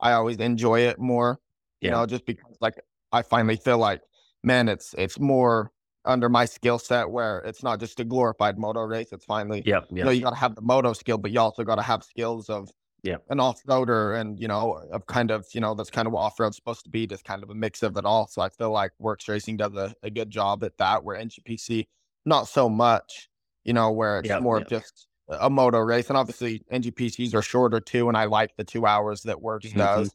I always enjoy it more. You yeah. know, just because, like, I finally feel like, man, it's it's more under my skill set, where it's not just a glorified moto race. It's finally, yeah, yeah. you know, you got to have the moto skill, but you also got to have skills of yeah. an off-roader, and, you know, of kind of, you know, that's kind of what off-road's supposed to be, just kind of a mix of it all. So I feel like WORCS Racing does a, a good job at that, where N G P C, not so much, you know, where it's yeah, more yeah. just a moto race. And obviously N G P Cs are shorter too, and I like the two hours that WORCS mm-hmm. does.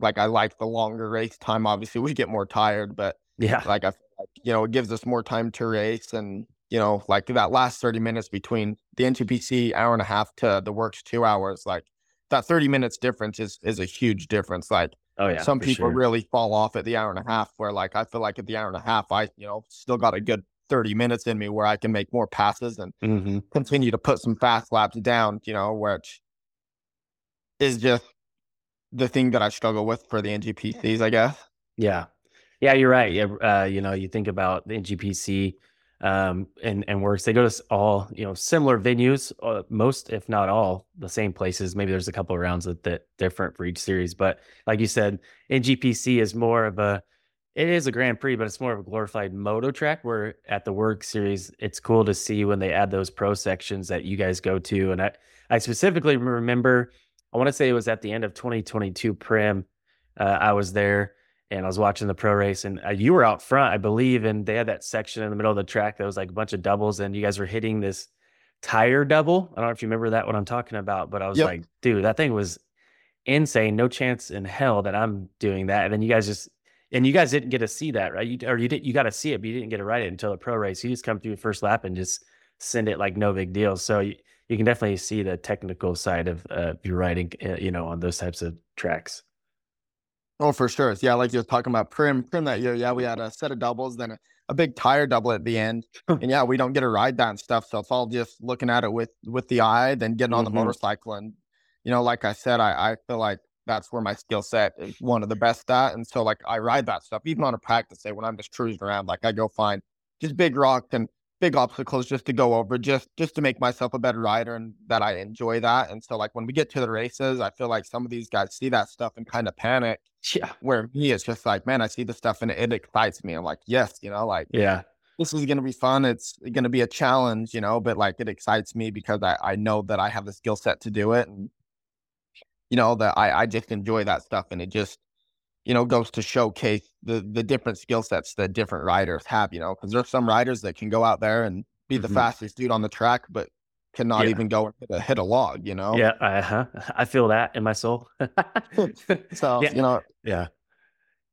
Like, I like the longer race time. Obviously, we get more tired, but yeah, like, I feel like, you know, it gives us more time to race. And, you know, like, that last thirty minutes between the N G P C hour and a half to the WORCS two hours, like, that thirty minutes difference is is a huge difference. Like, oh yeah, some people sure. really fall off at the hour and a half. Where, like, I feel like at the hour and a half, I you know still got a good thirty minutes in me where I can make more passes and mm-hmm. continue to put some fast laps down. You know, which is just the thing that I struggle with for the N G P Cs, I guess. Yeah. Yeah, you're right. Yeah, uh, you know, you think about the N G P C um, and, and WORCS, they go to all, you know, similar venues, uh, most, if not all, the same places. Maybe there's a couple of rounds that, that different for each series. But like you said, N G P C is more of a, it is a Grand Prix, but it's more of a glorified moto track, where at the WORCS series, it's cool to see when they add those pro sections that you guys go to. And I, I specifically remember, I want to say it was at the end of twenty twenty-two Primm. Uh, I was there and I was watching the pro race, and uh, you were out front, I believe. And they had that section in the middle of the track that was like a bunch of doubles, and you guys were hitting this tire double. I don't know if you remember that, what I'm talking about, but I was yep. like, dude, that thing was insane. No chance in hell that I'm doing that. And then you guys just, and you guys didn't get to see that, right? You, or you did, you got to see it, but you didn't get to ride it until the pro race. You just come through the first lap and just send it like no big deal. So you, You can definitely see the technical side of uh, your riding, uh, you know, on those types of tracks. Oh, for sure. Yeah, like you were talking about Primm, Primm that year. Yeah, we had a set of doubles, then a, a big tire double at the end. And yeah, we don't get to ride that and stuff. So it's all just looking at it with, with the eye, then getting on mm-hmm. the motorcycle. And, you know, like I said, I, I feel like that's where my skill set is one of the best at. And so, like, I ride that stuff, even on a practice day when I'm just cruising around. Like, I go find just big rocks and big obstacles just to go over, just just to make myself a better rider, and that I enjoy that. And so, like, when we get to the races, I feel like some of these guys see that stuff and kind of panic. Yeah. Where me, it's just like, man, I see the stuff and it, it excites me. I'm like, yes, you know, like, yeah, this is gonna be fun. It's gonna be a challenge, you know, but like, it excites me because I I know that I have the skill set to do it, and you know that I I just enjoy that stuff, and it just, you know, goes to showcase the the different skill sets that different riders have, you know, because there's some riders that can go out there and be the mm-hmm. fastest dude on the track, but cannot yeah. even go and hit a, hit a log, you know? Yeah, uh-huh. I feel that in my soul. So, yeah. you know. Yeah.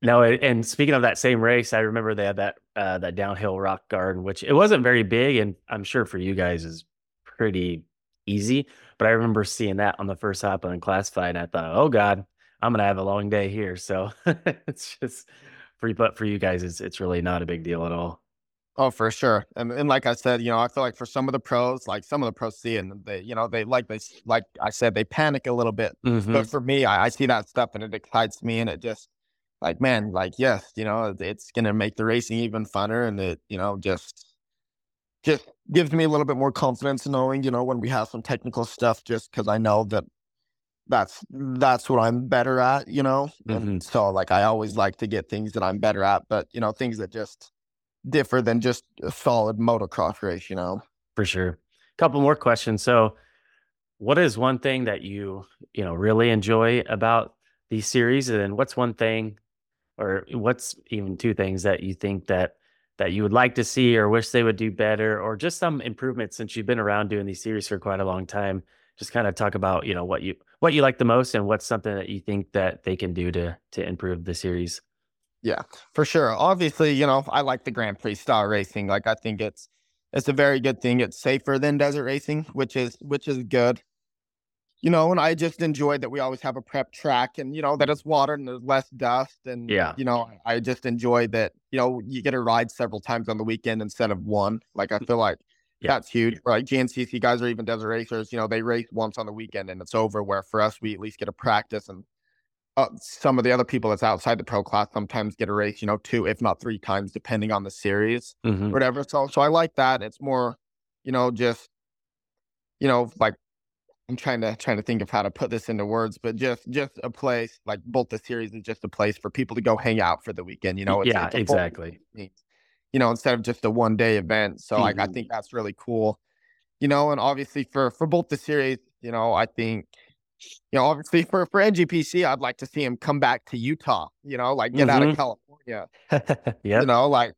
No, and speaking of that same race, I remember they had that uh, that downhill rock garden, which it wasn't very big, and I'm sure for you guys is pretty easy, but I remember seeing that on the first hop on classified, and I thought, oh, God, I'm going to have a long day here. So it's just free, but for you guys, it's, it's really not a big deal at all. Oh, for sure. And, and like I said, you know, I feel like for some of the pros, like some of the pros see it and they, you know, they like, they, like I said, they panic a little bit, mm-hmm. but for me, I, I see that stuff and it excites me, and it just like, man, like, yes, you know, it's going to make the racing even funner. And it, you know, just, just gives me a little bit more confidence knowing, you know, when we have some technical stuff, just cause I know that that's that's what I'm better at, you know? Mm-hmm. And so, like, I always like to get things that I'm better at, but, you know, things that just differ than just a solid motocross race, you know? For sure. A couple more questions. So what is one thing that you, you know, really enjoy about these series? And then what's one thing, or what's even two things that you think that, that you would like to see or wish they would do better, or just some improvements, since you've been around doing these series for quite a long time? Just kind of talk about, you know, what you, what you like the most and what's something that you think that they can do to, to improve the series. Yeah, for sure. Obviously, you know, I like the Grand Prix style racing. Like, I think it's, it's a very good thing. It's safer than desert racing, which is, which is good. You know, and I just enjoy that we always have a prep track, and, you know, that it's watered and there's less dust. And, yeah. you know, I just enjoy that, you know, you get to ride several times on the weekend instead of one. Like, I feel like yeah. that's huge. Yeah. Like, G N C C guys, or even desert racers, you know, they race once on the weekend and it's over, where for us, we at least get to practice. And uh, some of the other people that's outside the pro class sometimes get a race, you know, two, if not three times, depending on the series, mm-hmm. or whatever. So, so I like that. It's more, you know, just, you know, like, I'm trying to trying to think of how to put this into words, but just just a place, like, both the series is just a place for people to go hang out for the weekend, you know? It's, yeah, it's exactly. Weekend, you know, instead of just a one day event. So, mm-hmm. like, I think that's really cool, you know? And obviously for, for both the series, you know, I think, you know, obviously for, for N G P C, I'd like to see him come back to Utah, you know, like, get mm-hmm. out of California, yep. you know, like,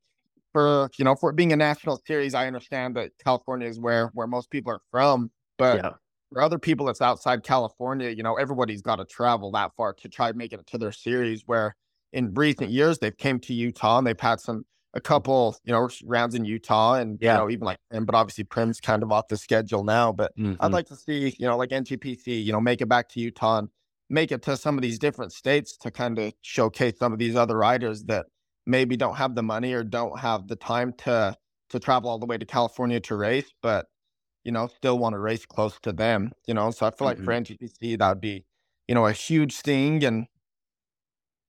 for, you know, for it being a national series, I understand that California is where, where most people are from, but yeah. for other people that's outside California, you know, everybody's got to travel that far to try making it to their series, where in recent years they've came to Utah and they've had some, a couple, you know, rounds in Utah and, yeah. you know, even like, and, but obviously Primm's kind of off the schedule now, but mm-hmm. I'd like to see, you know, like N G P C, you know, make it back to Utah and make it to some of these different states to kind of showcase some of these other riders that maybe don't have the money or don't have the time to, to travel all the way to California to race, but, you know, still want to race close to them, you know? So I feel like mm-hmm. for N G P C, that would be, you know, a huge thing. And,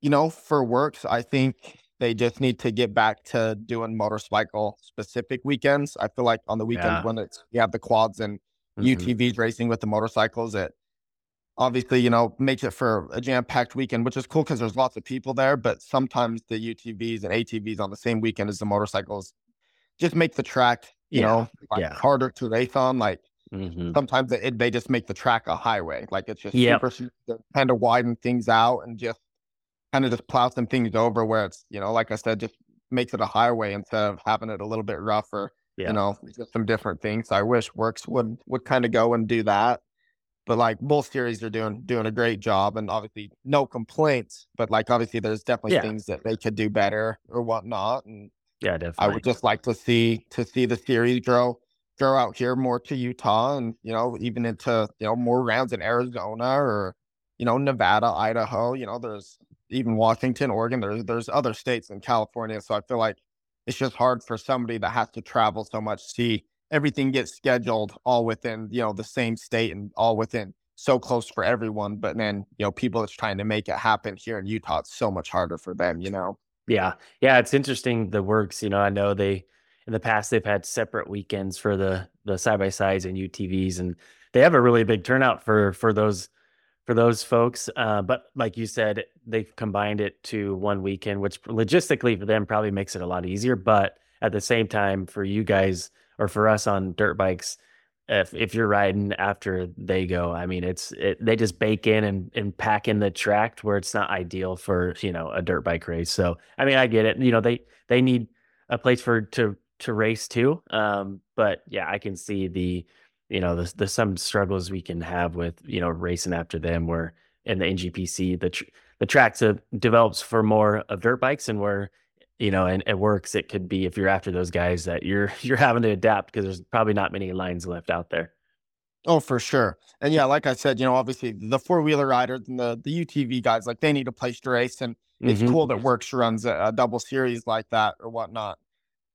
you know, for works, I think they just need to get back to doing motorcycle specific weekends. I feel like on the weekends yeah. when it's, you have the quads and mm-hmm. U T Vs racing with the motorcycles, it obviously, you know, makes it for a jam packed weekend, which is cool because there's lots of people there, but sometimes the U T Vs and A T Vs on the same weekend as the motorcycles just make the track, you yeah, know, like yeah. harder to race on. Like mm-hmm. sometimes they, they just make the track a highway. Like it's just yep. super, kind of widen things out and just kind of just plow some things over, where it's, you know, like I said, just makes it a highway instead of having it a little bit rougher, yeah. you know, just some different things. So I wish Works would, would kind of go and do that. But like both series are doing, doing a great job, and obviously no complaints, but like, obviously there's definitely yeah. things that they could do better or whatnot. And, yeah, definitely. I would just like to see to see the series grow, grow out here more to Utah, and you know, even into, you know, more rounds in Arizona or, you know, Nevada, Idaho. You know, there's even Washington, Oregon. There's there's other states in California. So I feel like it's just hard for somebody that has to travel so much. See, everything gets scheduled all within, you know, the same state and all within so close for everyone. But then, you know, people that's trying to make it happen here in Utah, it's so much harder for them. You know. Yeah. Yeah. It's interesting. The Works, you know, I know they, in the past, they've had separate weekends for the, the side-by-sides and U T Vs, and they have a really big turnout for, for those, for those folks. Uh, but like you said, they've combined it to one weekend, which logistically for them probably makes it a lot easier. But at the same time, for you guys or for us on dirt bikes, if, if you're riding after they go, I mean, it's, it, they just bake in and, and pack in the track where it's not ideal for, you know, a dirt bike race. So, I mean, I get it. You know, they, they need a place for, to, to race too. Um, but yeah, I can see the, you know, the, the, some struggles we can have with, you know, racing after them, where in the N G P C, the, tr- the track to, develops for more of dirt bikes, and where, you know, and it Works, it could be, if you're after those guys, that you're, you're having to adapt, because there's probably not many lines left out there. Oh, for sure. And yeah, like I said, you know, obviously the four wheeler riders and the, the U T V guys, like they need a place to race. And it's mm-hmm. cool that Works runs a, a double series like that or whatnot.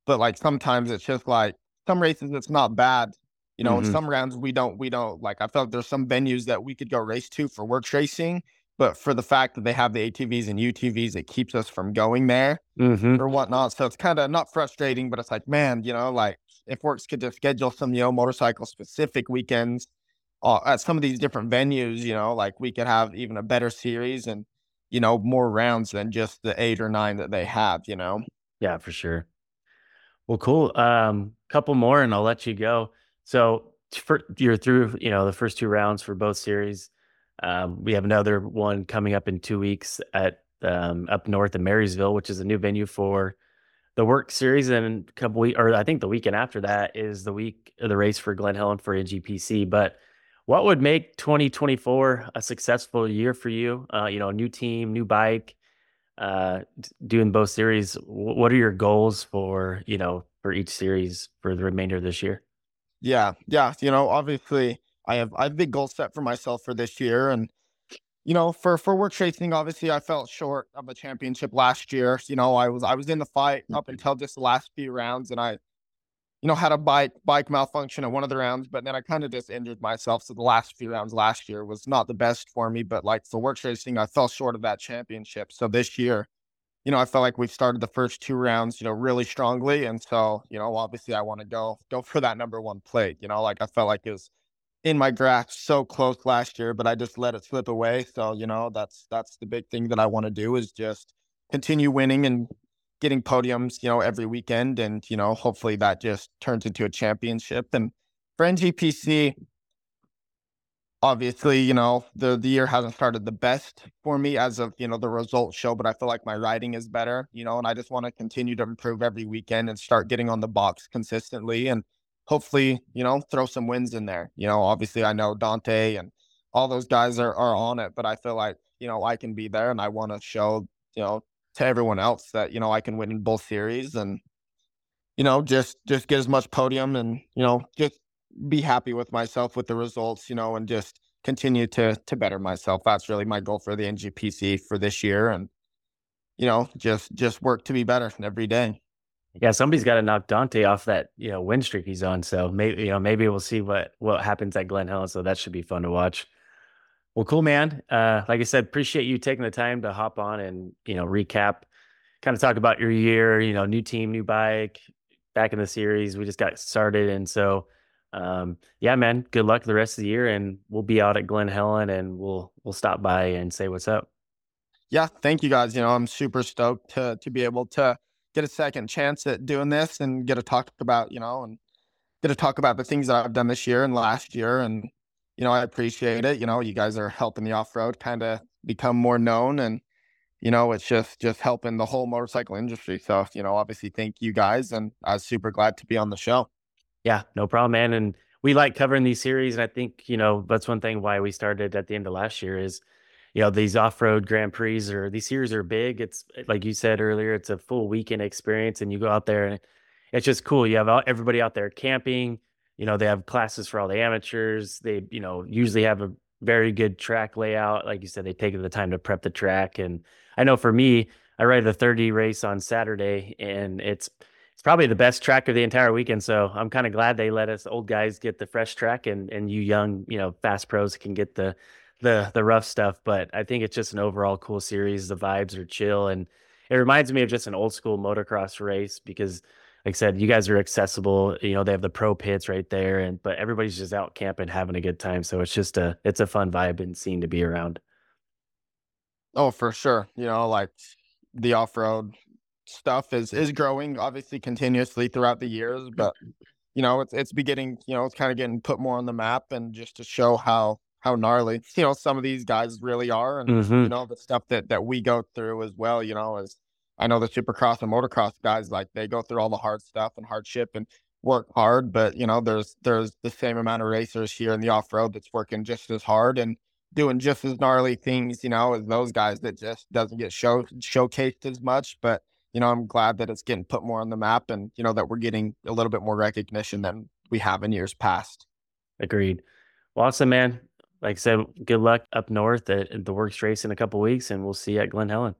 But like, sometimes it's just like some races, it's not bad. You know, mm-hmm. in some rounds we don't, we don't like, I felt like there's some venues that we could go race to for Works racing, but for the fact that they have the A T Vs and U T Vs, it keeps us from going there mm-hmm. or whatnot. So it's kind of not frustrating, but it's like, man, you know, like if Works could just schedule some, you know, motorcycle specific weekends uh, at some of these different venues, you know, like we could have even a better series and, you know, more rounds than just the eight or nine that they have, you know? Yeah, for sure. Well, cool. Um, couple more and I'll let you go. So for, you're through, you know, the first two rounds for both series. Um, we have another one coming up in two weeks at um, up north in Marysville, which is a new venue for the work series. And a couple weeks, or I think the weekend after that is the week of the race for Glen Helen for N G P C. But what would make twenty twenty-four a successful year for you? Uh, you know, new team, new bike, uh, doing both series. What are your goals for, you know, for each series for the remainder of this year? Yeah. Yeah. You know, obviously I have, I have big goals set for myself for this year. And, you know, for, for work racing, obviously I fell short of a championship last year. You know, I was, I was in the fight up until just the last few rounds, and I, you know, had a bike, bike malfunction in one of the rounds, but then I kind of just injured myself. So the last few rounds last year was not the best for me, but like for work racing, I fell short of that championship. So this year, you know, I felt like we've started the first two rounds, you know, really strongly. And so, you know, obviously I want to go, go for that number one plate, you know, like I felt like it was in my grasp so close last year, but I just let it slip away. So, you know, that's, that's the big thing that I want to do is just continue winning and getting podiums, you know, every weekend. And, you know, hopefully that just turns into a championship. And for N G P C, obviously, you know, the the year hasn't started the best for me as of, you know, the results show, but I feel like my riding is better, you know, and I just want to continue to improve every weekend and start getting on the box consistently and hopefully, you know, throw some wins in there. You know, obviously I know Dante and all those guys are, are on it, but I feel like, you know, I can be there and I want to show, you know, to everyone else that, you know, I can win in both series and, you know, just, just get as much podium and, you know, just be happy with myself with the results, you know, and just continue to to better myself. That's really my goal for the N G P C for this year. And, you know, just just work to be better every day. Yeah, somebody's got to knock Dante off that, you know, win streak he's on. So maybe, you know, maybe we'll see what what happens at Glen Helen. So that should be fun to watch. Well, cool, man. Uh, like I said, appreciate you taking the time to hop on and, you know, recap, kind of talk about your year, you know, new team, new bike, back in the series. We just got started. And so, um, yeah, man, good luck the rest of the year. And we'll be out at Glen Helen and we'll, we'll stop by and say what's up. Yeah. Thank you guys. You know, I'm super stoked to, to be able to get a second chance at doing this and get to talk about, you know, and get to talk about the things that I've done this year and last year. And, you know, I appreciate it. You know, you guys are helping the off-road kind of become more known and, you know, it's just, just helping the whole motorcycle industry. So, you know, obviously thank you guys. And I was super glad to be on the show. Yeah, no problem, man. And we like covering these series. And I think, you know, that's one thing why we started at the end of last year is, you know, these off-road Grand Prix or these series are big. It's like you said earlier, it's a full weekend experience and you go out there and it's just cool. You have everybody out there camping. You know, they have classes for all the amateurs. They, you know, usually have a very good track layout. Like you said, they take the time to prep the track. And I know for me, I ride the thirty race on Saturday and it's, it's probably the best track of the entire weekend. So I'm kind of glad they let us old guys get the fresh track and, and you young, you know, fast pros can get the, the, the rough stuff. But I think it's just an overall cool series. The vibes are chill. And it reminds me of just an old school motocross race because, like I said, you guys are accessible. You know, they have the pro pits right there, and but everybody's just out camping, having a good time. So it's just a, it's a fun vibe and scene to be around. Oh, for sure. You know, like the off-road stuff is, is growing obviously continuously throughout the years, but you know, it's, it's beginning, you know, it's kind of getting put more on the map and just to show how, how gnarly, you know, some of these guys really are. And mm-hmm. you know, the stuff that, that we go through as well, you know, is, I know the supercross and motocross guys, like they go through all the hard stuff and hardship and work hard, but you know, there's, there's the same amount of racers here in the off-road that's working just as hard and doing just as gnarly things, you know, as those guys that just doesn't get show, showcased as much. But, you know, I'm glad that it's getting put more on the map and, you know, that we're getting a little bit more recognition than we have in years past. Agreed. Well, awesome, man. Like I said, good luck up north at the Works race in a couple of weeks and we'll see you at Glen Helen.